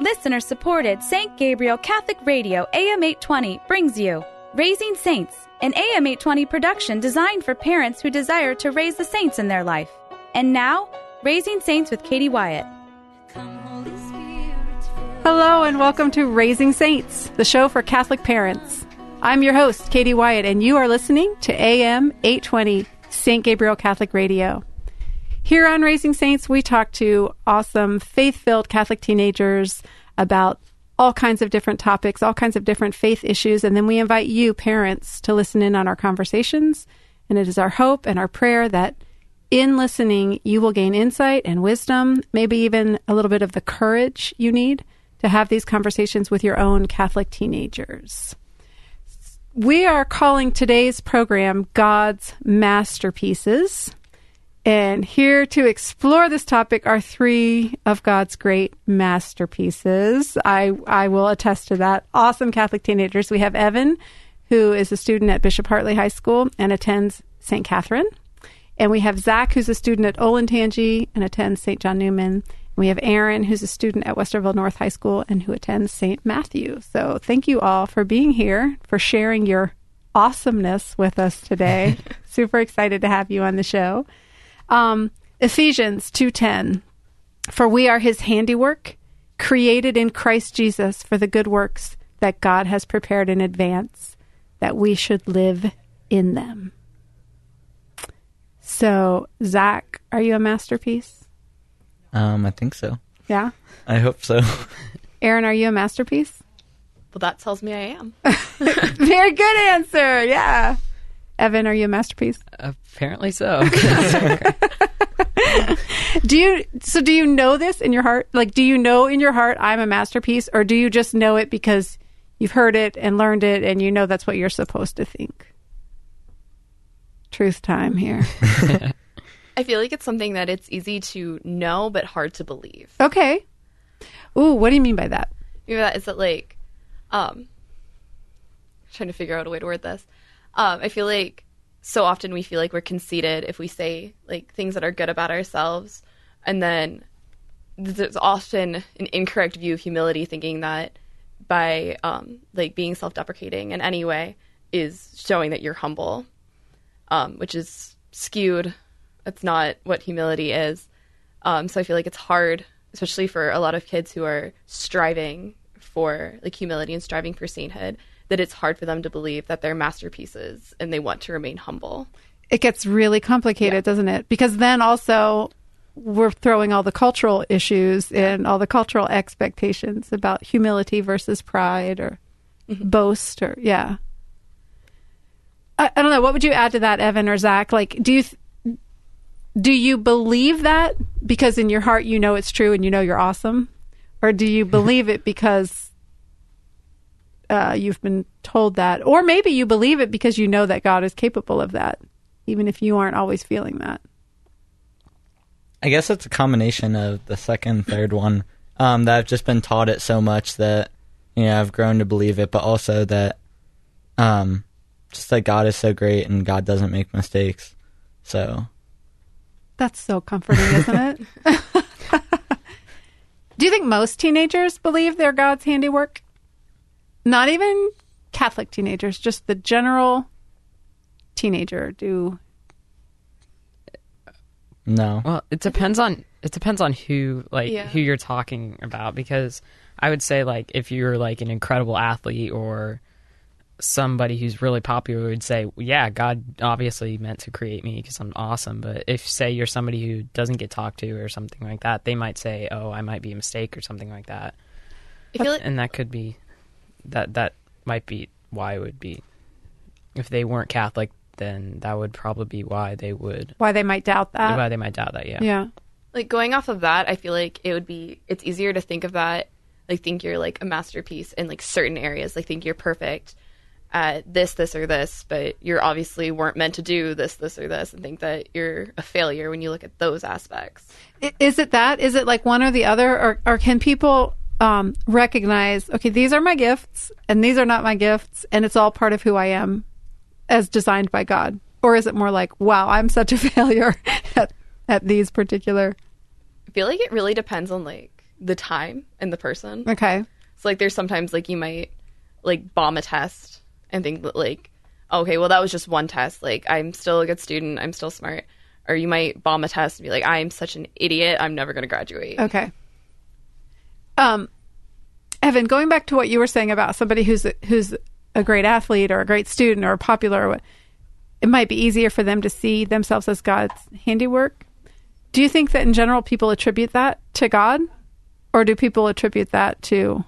Listener-supported St. Gabriel Catholic Radio AM 820 brings you Raising Saints, an AM 820 production designed for parents who desire to raise the saints in their life. And now, Raising Saints with Katie Wyatt. Hello and welcome to Raising Saints, the show for Catholic parents. I'm your host, Katie Wyatt, and you are listening to AM 820 St. Gabriel Catholic Radio. Here on Raising Saints, we talk to awesome, faith-filled Catholic teenagers about all kinds of different topics, all kinds of different faith issues, and then we invite you, parents, to listen in on our conversations. And it is our hope and our prayer that in listening, you will gain insight and wisdom, maybe even a little bit of the courage you need to have these conversations with your own Catholic teenagers. We are calling today's program God's Masterpieces. And here to explore this topic are three of God's great masterpieces. I will attest to that. Awesome Catholic teenagers. We have Evan, who is a student at Bishop Hartley High School and attends St. Catherine. And we have Zach, who's a student at Olentangy and attends St. John Neumann. And we have Aaron, who's a student at Westerville North High School and who attends St. Matthew. So thank you all for being here, for sharing your awesomeness with us today. Super excited to have you on the show. Ephesians 2:10, for we are his handiwork, created in Christ Jesus for the good works that God has prepared in advance, that we should live in them. So, Zach, are you a masterpiece? I think so. Yeah? I hope so. Aaron, are you a masterpiece? Well, that tells me I am. Very good answer, yeah. Evan, are you a masterpiece? Apparently so. Do you know this in your heart? Like, do you know in your heart I'm a masterpiece, or do you just know it because you've heard it and learned it and you know that's what you're supposed to think? Truth time here. I feel like it's something that it's easy to know but hard to believe. Okay. Ooh, what do you mean by that? You know, that is that like trying to figure out a way to word this. I feel like so often we feel like we're conceited if we say like things that are good about ourselves, and then there's often an incorrect view of humility, thinking that by like being self-deprecating in any way is showing that you're humble, which is skewed. It's not what humility is. So I feel like it's hard, especially for a lot of kids who are striving for like humility and striving for sainthood, that it's hard for them to believe that they're masterpieces and they want to remain humble. It gets really complicated, yeah. Doesn't it? Because then also we're throwing all the cultural issues and all the cultural expectations about humility versus pride or boast or, yeah. I don't know. What would you add to that, Evan or Zach? Like, do you believe that because in your heart you know it's true and you know you're awesome? Or do you believe it because you've been told that, or maybe you believe it because you know that God is capable of that, even if you aren't always feeling that? I guess it's a combination of the second, third one, that I've just been taught it so much that, you know, I've grown to believe it, but also that just that God is so great and God doesn't make mistakes. So that's so comforting, isn't it? Do you think most teenagers believe they're God's handiwork? Not even Catholic teenagers, just the general teenager. No. Well, it depends on who, like, yeah, who you're talking about, because I would say, like, if you're like an incredible athlete or somebody who's really popular, would say, yeah, God obviously meant to create me because I'm awesome. But if, say, you're somebody who doesn't get talked to or something like that, they might say, oh, I might be a mistake or something like that. I feel like— and that could be— That might be why it would be. If they weren't Catholic, then that would probably be why they would— why they might doubt that. Why they might doubt that, yeah. Yeah. Like, going off of that, I feel like it would be— it's easier to think of that, like, think you're, like, a masterpiece in, like, certain areas. Like, think you're perfect at this, this, or this, but you're obviously weren't meant to do this, this, or this, and think that you're a failure when you look at those aspects. Is it that? Is it, like, one or the other? Or can people recognize, okay, these are my gifts and these are not my gifts, and it's all part of who I am as designed by God? Or is it more like, wow, I'm such a failure at these particular— I feel like it really depends on, like, the time and the person. Okay. So, like, there's sometimes, like, you might, like, bomb a test and think that, like, okay, well, that was just one test. Like, I'm still a good student. I'm still smart. Or you might bomb a test and be like, I'm such an idiot. I'm never going to graduate. Okay. Evan, going back to what you were saying about somebody who's a great athlete or a great student or popular, it might be easier for them to see themselves as God's handiwork. Do you think that in general people attribute that to God? Or do people attribute that to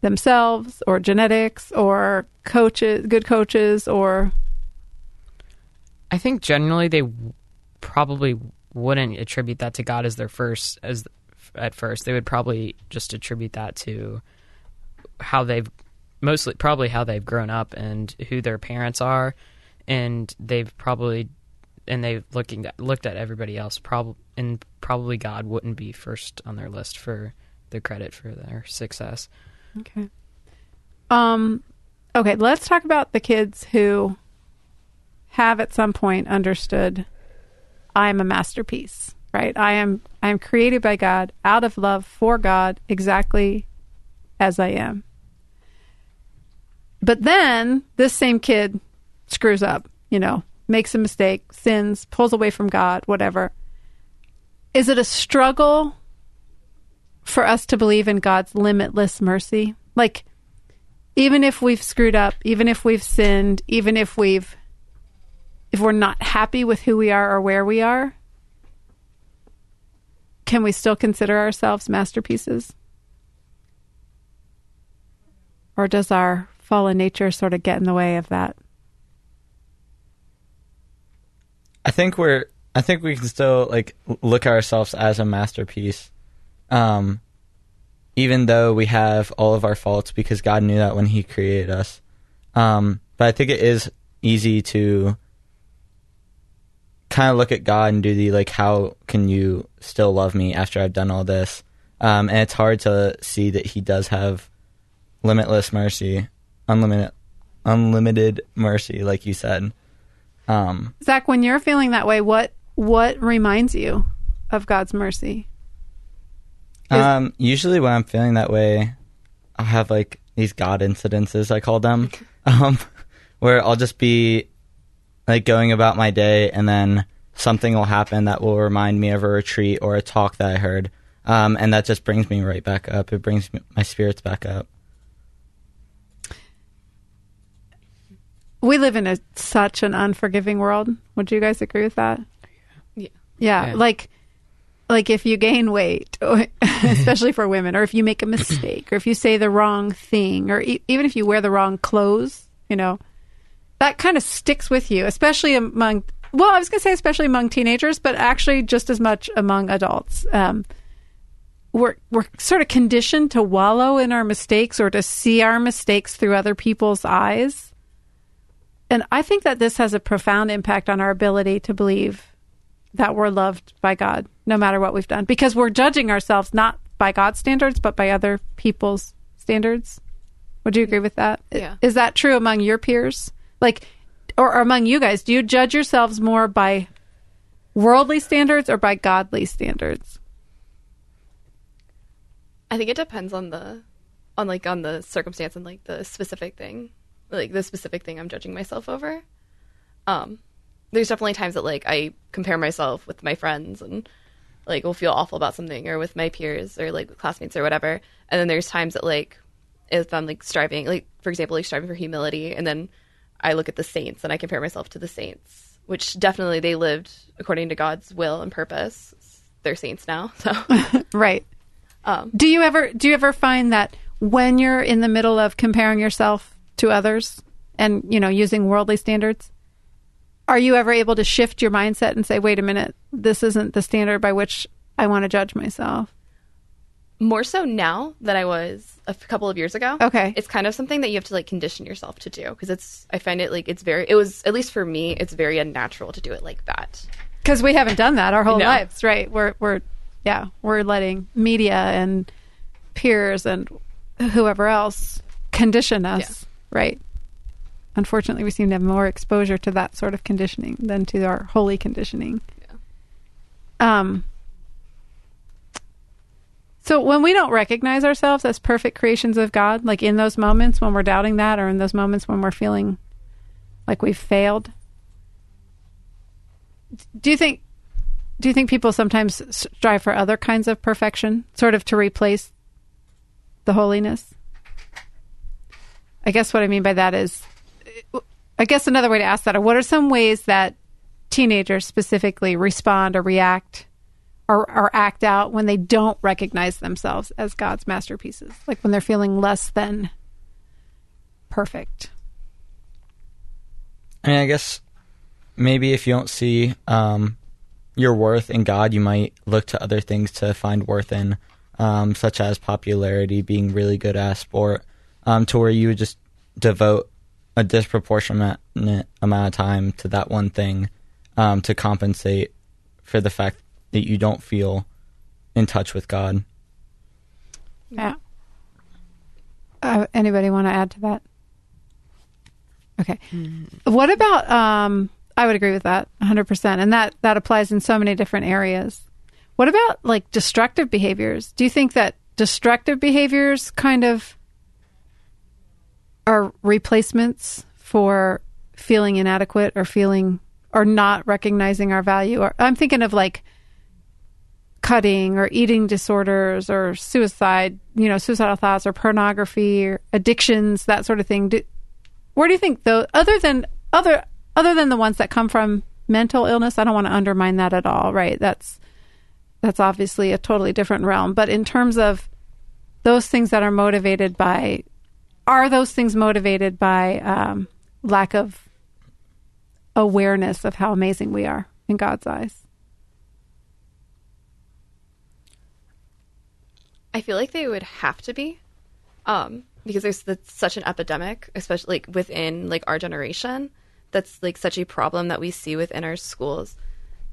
themselves or genetics or coaches, good coaches, or... I think generally they probably wouldn't attribute that to God as their first, as at first. They would probably just attribute that to how they've, mostly probably how they've grown up and who their parents are, and they've probably, and they've looked at everybody else, probably God wouldn't be first on their list for the credit for their success. Okay. Okay, let's talk about the kids who have at some point understood, I am a masterpiece, right? I am created by God, out of love for God, exactly as I am. But then this same kid screws up, you know, makes a mistake, sins, pulls away from God, whatever. Is it a struggle for us to believe in God's limitless mercy? Like, even if we've screwed up, even if we've sinned, even if we've... if we're not happy with who we are or where we are, can we still consider ourselves masterpieces? Or does our fallen nature sort of get in the way of that? I think we can still, like, look at ourselves as a masterpiece, even though we have all of our faults, because God knew that when He created us. But I think it is easy to kind of look at God and do the, like, how can you still love me after I've done all this? And it's hard to see that He does have limitless mercy, unlimited mercy, like you said. Zach, when you're feeling that way, what reminds you of God's mercy? Usually when I'm feeling that way, I'll have, like, these God incidences, I call them, where I'll just be, like, going about my day, and then something will happen that will remind me of a retreat or a talk that I heard, and that just brings me right back up. It brings my spirits back up. We live in such an unforgiving world. Would you guys agree with that? Yeah. Like if you gain weight, especially for women, or if you make a mistake, or if you say the wrong thing, or even if you wear the wrong clothes, you know, that kind of sticks with you, especially among, well, I was going to say especially among teenagers, but actually just as much among adults. We're sort of conditioned to wallow in our mistakes or to see our mistakes through other people's eyes. And I think that this has a profound impact on our ability to believe that we're loved by God, no matter what we've done, because we're judging ourselves not by God's standards, but by other people's standards. Would you agree with that? Yeah. Is that true among your peers? Like, or among you guys, do you judge yourselves more by worldly standards or by godly standards? I think it depends on the circumstance and, like, the specific thing. Like, the specific thing I'm judging myself over. There's definitely times that, like, I compare myself with my friends and, like, will feel awful about something, or with my peers or, like, with classmates or whatever. And then there's times that, like, if I'm, like, striving, like, for example, like, striving for humility, and then I look at the saints and I compare myself to the saints, which definitely they lived according to God's will and purpose. They're saints now. So. Right. Do you ever find that when you're in the middle of comparing yourself to others and, you know, using worldly standards, are you ever able to shift your mindset and say, wait a minute, this isn't the standard by which I want to judge myself? More so now than I was a couple of years ago. Okay. It's kind of something that you have to, like, condition yourself to do, because I find it, like, it was, at least for me, it's very unnatural to do it like that. Because we haven't done that our whole lives, right? We're letting media and peers and whoever else condition us, right? Unfortunately, we seem to have more exposure to that sort of conditioning than to our holy conditioning. Yeah. So when we don't recognize ourselves as perfect creations of God, like in those moments when we're doubting that, or in those moments when we're feeling like we've failed, do you think people sometimes strive for other kinds of perfection, sort of to replace the holiness? I guess what I mean by that is, I guess another way to ask that, what are some ways that teenagers specifically respond or react or act out when they don't recognize themselves as God's masterpieces, like when they're feeling less than perfect? I mean, I guess maybe if you don't see your worth in God, you might look to other things to find worth in, such as popularity, being really good at sport, to where you would just devote a disproportionate amount of time to that one thing to compensate for the fact that you don't feel in touch with God. Yeah. Anybody want to add to that? Okay. What about, I would agree with that 100%. And that applies in so many different areas. What about like destructive behaviors? Do you think that destructive behaviors kind of are replacements for feeling inadequate or feeling or not recognizing our value? Or I'm thinking of like cutting or eating disorders or suicide, suicidal thoughts, or pornography or addictions, that sort of thing. Where do you think, though, other than the ones that come from mental illness? I don't want to undermine that at all, right? That's obviously a totally different realm. But in terms of those things that are motivated by, are those things motivated by lack of awareness of how amazing we are in God's eyes? I feel like they would have to be, because there's such an epidemic, especially like within like our generation. That's like such a problem that we see within our schools.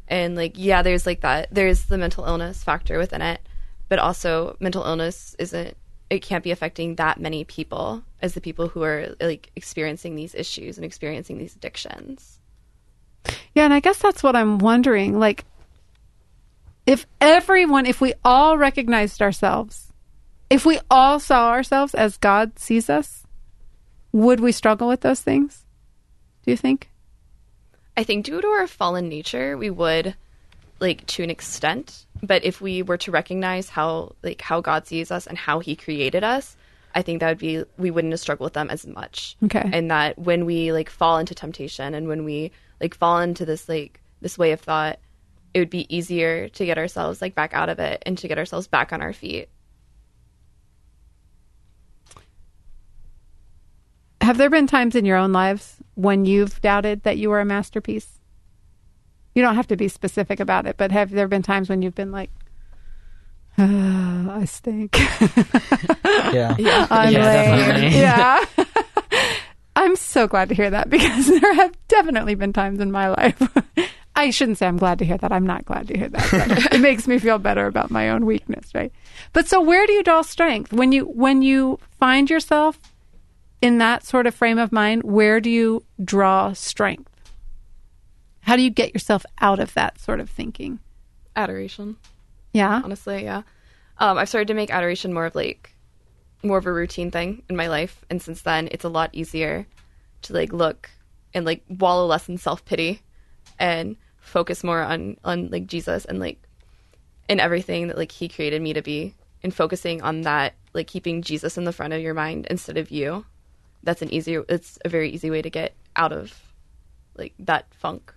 And like, yeah, there's like that, there's the mental illness factor within it, but also mental illness it can't be affecting that many people as the people who are like experiencing these issues and experiencing these addictions. Yeah. And I guess that's what I'm wondering. Like, if we all recognized ourselves, if we all saw ourselves as God sees us, would we struggle with those things, do you think? I think due to our fallen nature, we would, like, to an extent. But if we were to recognize how God sees us and how he created us, I think that would be, we wouldn't struggle with them as much. Okay. And that when we, like, fall into temptation and when we, like, fall into this, like, this way of thought, it would be easier to get ourselves, like, back out of it and to get ourselves back on our feet. Have there been times in your own lives when you've doubted that you were a masterpiece? You don't have to be specific about it, but have there been times when you've been like, I stink. Yeah. I'm lame. Yeah. I'm so glad to hear that, because there have definitely been times in my life. I shouldn't say I'm glad to hear that. I'm not glad to hear that. It makes me feel better about my own weakness, right? But so where do you draw strength? When you find yourself in that sort of frame of mind, where do you draw strength? How do you get yourself out of that sort of thinking? Adoration. Yeah? Honestly, yeah. I've started to make adoration more of a routine thing in my life. And since then, it's a lot easier to, like, look and, like, wallow less in self-pity and focus more on like Jesus and like in everything that like he created me to be, and focusing on that, like keeping Jesus in the front of your mind instead of you. It's a very easy way to get out of like that funk.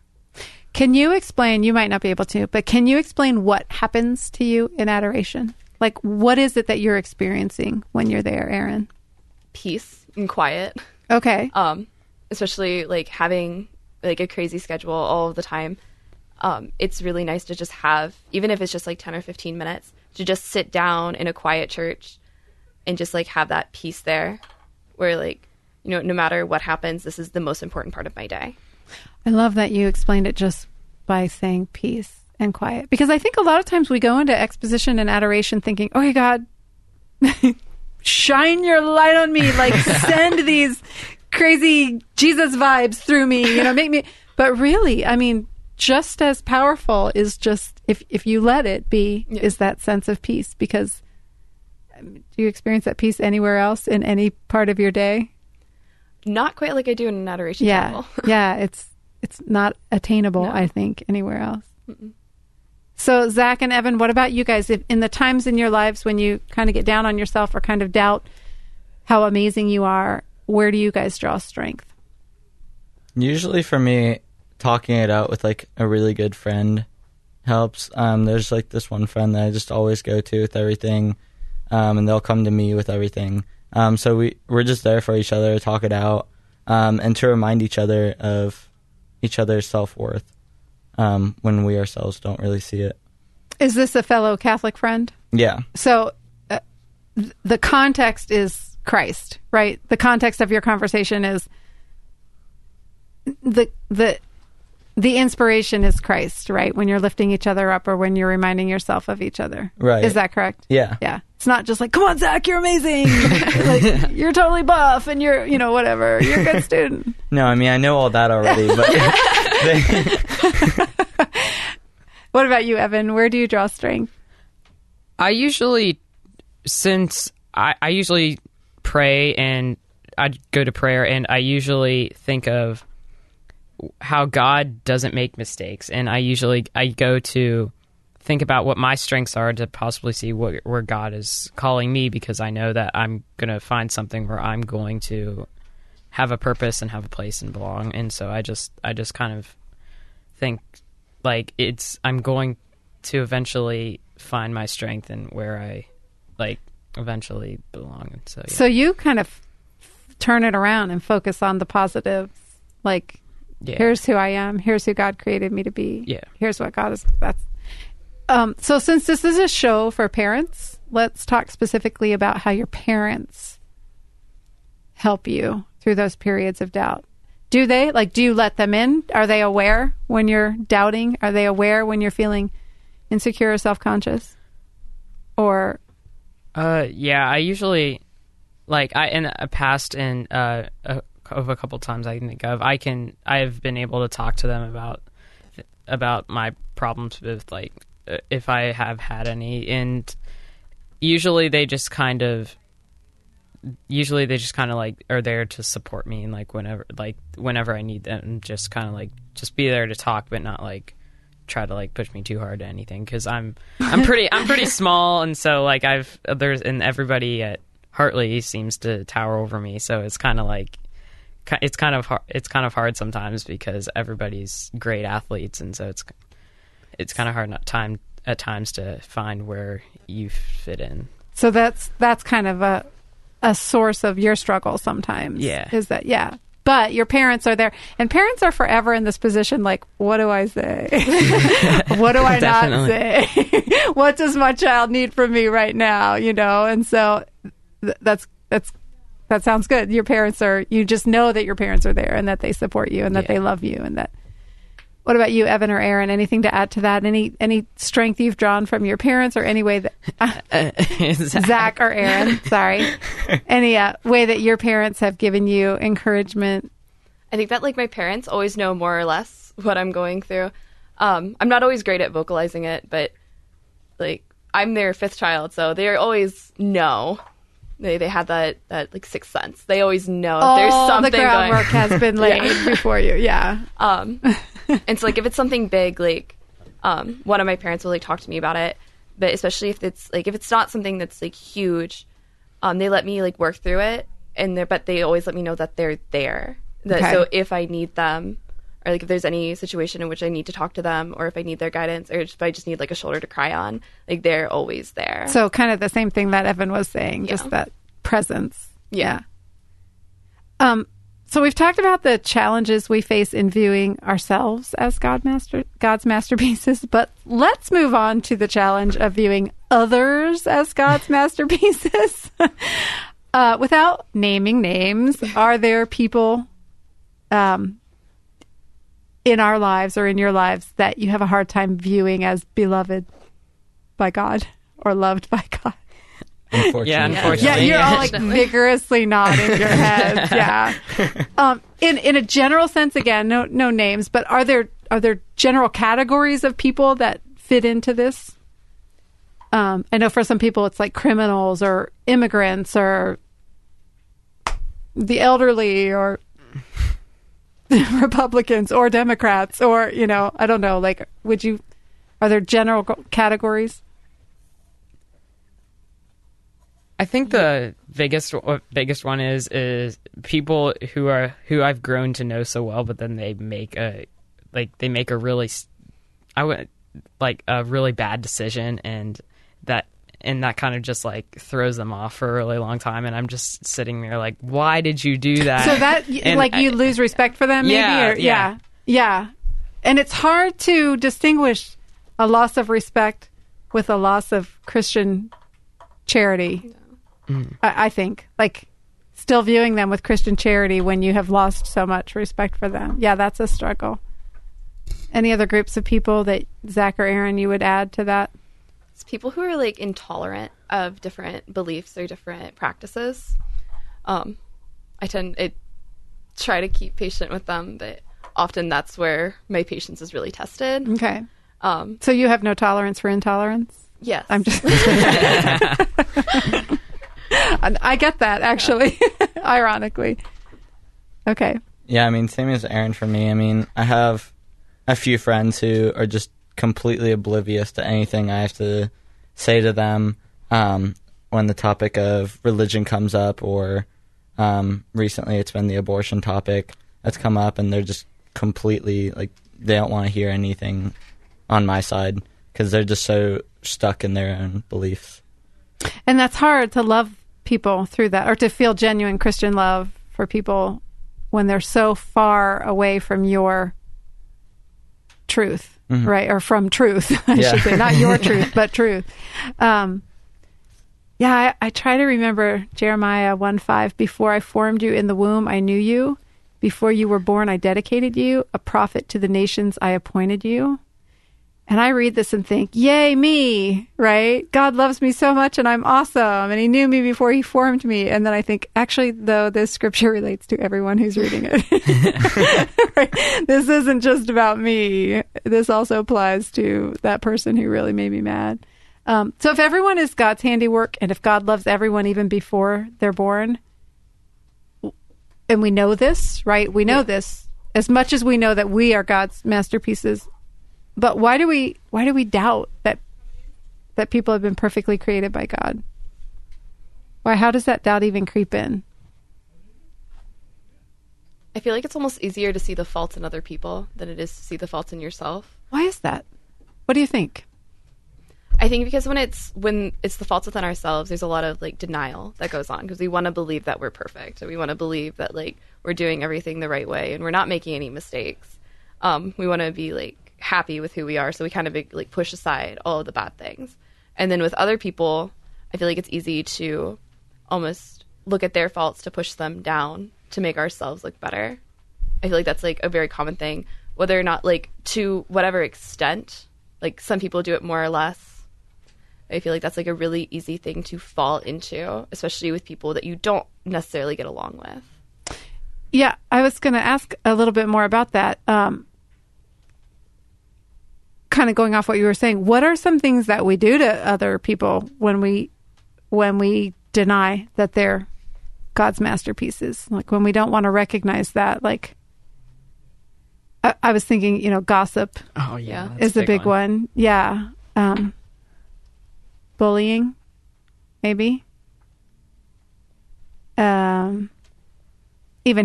Can you explain, you might not be able to, but can you explain what happens to you in adoration? Like, what is it that you're experiencing when you're there, Erin? Peace and quiet. Okay. Especially like having like a crazy schedule all the time, it's really nice to just have, even if it's just like 10 or 15 minutes, to just sit down in a quiet church and just like have that peace there where like, no matter what happens, this is the most important part of my day. I love that you explained it just by saying peace and quiet, because I think a lot of times we go into exposition and adoration thinking, okay, God, shine your light on me, like send these crazy Jesus vibes through me, make me. But really, I mean, just as powerful is just, if you let it be, yeah, is that sense of peace, because Do you experience that peace anywhere else in any part of your day? Not quite like I do in an adoration chapel. Yeah, it's not attainable, no. I think, anywhere else. Mm-mm. So Zach and Evan, what about you guys? If, in the times in your lives when you kind of get down on yourself or kind of doubt how amazing you are, where do you guys draw strength? Usually for me, talking it out with like a really good friend helps. There's like this one friend that I just always go to with everything, and they'll come to me with everything. So we're just there for each other to talk it out, and to remind each other of each other's self-worth when we ourselves don't really see it. Is this a fellow Catholic friend? Yeah. So the context is Christ, right? The context of your conversation is the inspiration is Christ, right? When you're lifting each other up or when you're reminding yourself of each other. Right. Is that correct? Yeah. Yeah. It's not just like, come on, Zach, you're amazing. Like, you're totally buff and you're, you know, whatever. You're a good student. No, I mean, I know all that already. But What about you, Evan? Where do you draw strength? I usually pray, and I go to prayer, and I usually think of how God doesn't make mistakes, and I go to think about what my strengths are to possibly see where God is calling me, because I know that I'm going to find something where I'm going to have a purpose and have a place and belong. And so I just kind of think like I'm going to eventually find my strength and where I like eventually belong. And so, yeah. So you kind of turn it around and focus on the positives, like, yeah. Here's who I am. Here's who God created me to be. Yeah. Here's what God is. So since this is a show for parents, let's talk specifically about how your parents help you through those periods of doubt. Do they? Like, do you let them in? Are they aware when you're doubting? Are they aware when you're feeling insecure or self-conscious? Or? Yeah, I usually, like, of a couple times I can think of, I've been able to talk to them about my problems with, like, if I have had any, and usually they just kind of like are there to support me, and whenever I need them, just kind of like just be there to talk, but not like try to like push me too hard to anything, because I'm pretty small, and so like everybody at Hartley seems to tower over me, so it's kind of like. It's kind of hard sometimes because everybody's great athletes, and so it's kind of hard at times to find where you fit in. So that's kind of a source of your struggle sometimes. Yeah, is that yeah? But your parents are there, and parents are forever in this position. Like, what do I say? What do I not say? What does my child need from me right now? You know, and so that's. That sounds good. You just know that your parents are there and that they support you and that they love you and that. What about you, Evan or Aaron? Anything to add to that? Any strength you've drawn from your parents, or any way that Zach or Aaron, sorry, any way that your parents have given you encouragement? I think that like my parents always know more or less what I'm going through. I'm not always great at vocalizing it, but like I'm their fifth child, so they always know. They have that like sixth sense. They always know if there's something the groundwork going. Has been laid before you. Yeah. And so like if it's something big, like one of my parents will like talk to me about it. But especially if it's not something that's like huge, they let me like work through it. But they always let me know that they're there. So if I need them, or like if there's any situation in which I need to talk to them, or if I need their guidance, or if I just need like a shoulder to cry on, like they're always there. So kind of the same thing that Evan was saying, just that presence. Yeah. So we've talked about the challenges we face in viewing ourselves as God's masterpieces, but let's move on to the challenge of viewing others as God's masterpieces. Without naming names, are there people... in our lives or in your lives that you have a hard time viewing as beloved by God or loved by God? Unfortunately. Yeah, unfortunately. Yeah, you're all like vigorously nodding your heads. Yeah. In a general sense, again, no names, but are there general categories of people that fit into this? I know for some people it's like criminals or immigrants or the elderly or Republicans or Democrats or, you know, I don't know, like, are there general categories? I think the biggest one is people who I've grown to know so well, but then they make a really a really bad decision, and that kind of just like throws them off for a really long time, and I'm just sitting there like, why did you do that? So that you lose respect for them, maybe? Yeah. And it's hard to distinguish a loss of respect with a loss of Christian charity. I think, like, still viewing them with Christian charity when you have lost so much respect for them. Yeah, that's a struggle. Any other groups of people that, Zach or Aaron, you would add to that? It's people who are, like, intolerant of different beliefs or different practices. I try to keep patient with them, but often that's where my patience is really tested. Okay. So you have no tolerance for intolerance? Yes. I'm just... I get that, actually, ironically. Okay. Yeah, I mean, same as Aaron for me. I mean, I have a few friends who are just completely oblivious to anything I have to say to them when the topic of religion comes up, or recently it's been the abortion topic that's come up, and they're just completely, like, they don't want to hear anything on my side because they're just so stuck in their own beliefs. And that's hard to love people through that, or to feel genuine Christian love for people when they're so far away from your truth, mm-hmm. right? Or from truth, I should say. Not your truth, but truth. I try to remember Jeremiah 1:5, before I formed you in the womb, I knew you. Before you were born, I dedicated you. A prophet to the nations, I appointed you. And I read this and think, yay, me, right? God loves me so much and I'm awesome. And he knew me before he formed me. And then I think, actually, though, this scripture relates to everyone who's reading it. Right? This isn't just about me. This also applies to that person who really made me mad. So if everyone is God's handiwork, and if God loves everyone even before they're born, and we know this, right? We know this as much as we know that we are God's masterpieces. But why do we doubt that people have been perfectly created by God? Why? How does that doubt even creep in? I feel like it's almost easier to see the faults in other people than it is to see the faults in yourself. Why is that? What do you think? I think because when it's the faults within ourselves, there's a lot of like denial that goes on, because we want to believe that we're perfect, and we want to believe that like we're doing everything the right way and we're not making any mistakes. We want to be like happy with who we are, so we kind of like push aside all of the bad things. And then with other people, I feel like it's easy to almost look at their faults to push them down to make ourselves look better. I feel like that's like a very common thing, whether or not like to whatever extent, like some people do it more or less. I feel like that's like a really easy thing to fall into, especially with people that you don't necessarily get along with. Yeah, I was going to ask a little bit more about that. Kind of going off what you were saying, what are some things that we do to other people when we deny that they're God's masterpieces? Like when we don't want to recognize that, like I was thinking, you know, gossip. Oh yeah, is the big one. Yeah, bullying, maybe, even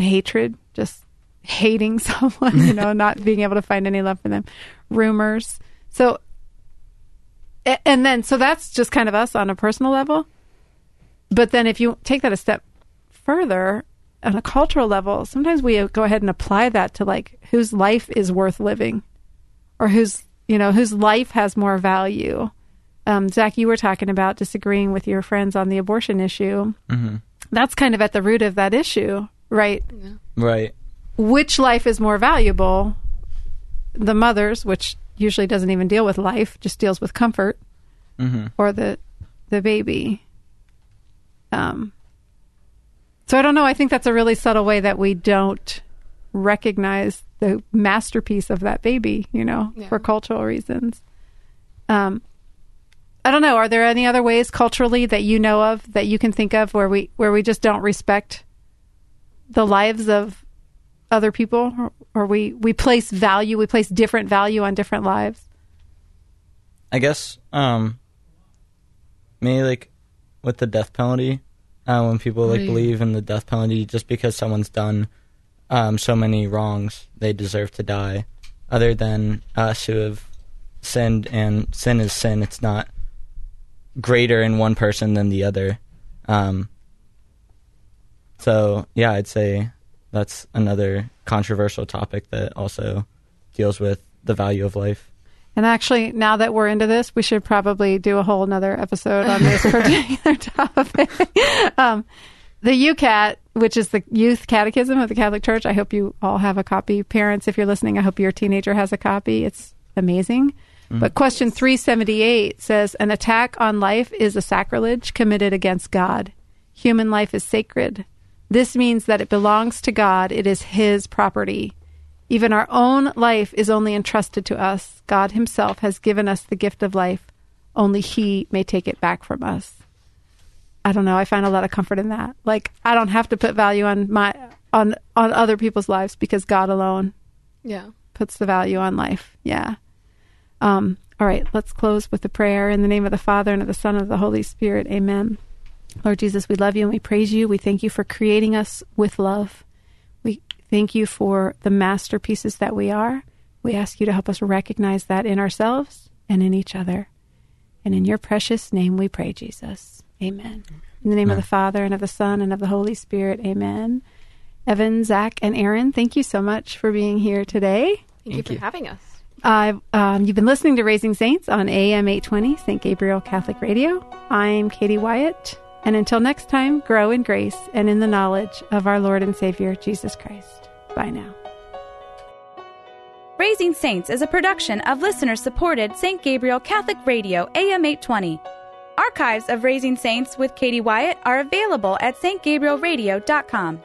hatred, just hating someone, you know, not being able to find any love for them. Rumors. So, and then, so that's just kind of us on a personal level. But then if you take that a step further on a cultural level, sometimes we go ahead and apply that to like whose life is worth living, or whose life has more value. Zach, you were talking about disagreeing with your friends on the abortion issue. Mm-hmm. That's kind of at the root of that issue, right? Yeah. Right. Which life is more valuable? The mother's, which usually doesn't even deal with life, just deals with comfort, mm-hmm. or the baby. So I don't know. I think that's a really subtle way that we don't recognize the masterpiece of that baby, you know, for cultural reasons. I don't know, are there any other ways culturally that you know of, that you can think of, where we just don't respect the lives of other people, or we place different value on different lives? I guess maybe like with the death penalty, when people like believe in the death penalty, just because someone's done so many wrongs, they deserve to die, other than us who have sinned, and sin is sin. It's not greater in one person than the other. So, yeah, I'd say that's another controversial topic that also deals with the value of life. And actually, now that we're into this, we should probably do a whole another episode on this particular topic. The UCAT, which is the Youth Catechism of the Catholic Church. I hope you all have a copy. Parents, if you're listening, I hope your teenager has a copy. It's amazing. Mm-hmm. But question 378 says, an attack on life is a sacrilege committed against God. Human life is sacred. This means that it belongs to God. It is his property. Even our own life is only entrusted to us. God himself has given us the gift of life. Only he may take it back from us. I don't know. I find a lot of comfort in that. Like, I don't have to put value on my other people's lives, because God alone puts the value on life. Yeah. All right. Let's close with a prayer. In the name of the Father, and of the Son, and of the Holy Spirit. Amen. Lord Jesus, we love you and we praise you. We thank you for creating us with love. We thank you for the masterpieces that we are. We ask you to help us recognize that in ourselves and in each other. And in your precious name we pray, Jesus. Amen. In the name of the Father, and of the Son, and of the Holy Spirit. Amen. Evan, Zach, and Aaron, thank you so much for being here today. Thank you for having us. You've been listening to Raising Saints on AM 820, St. Gabriel Catholic Radio. I'm Katie Wyatt. And until next time, grow in grace and in the knowledge of our Lord and Savior, Jesus Christ. Bye now. Raising Saints is a production of listener-supported St. Gabriel Catholic Radio, AM 820. Archives of Raising Saints with Katie Wyatt are available at stgabrielradio.com.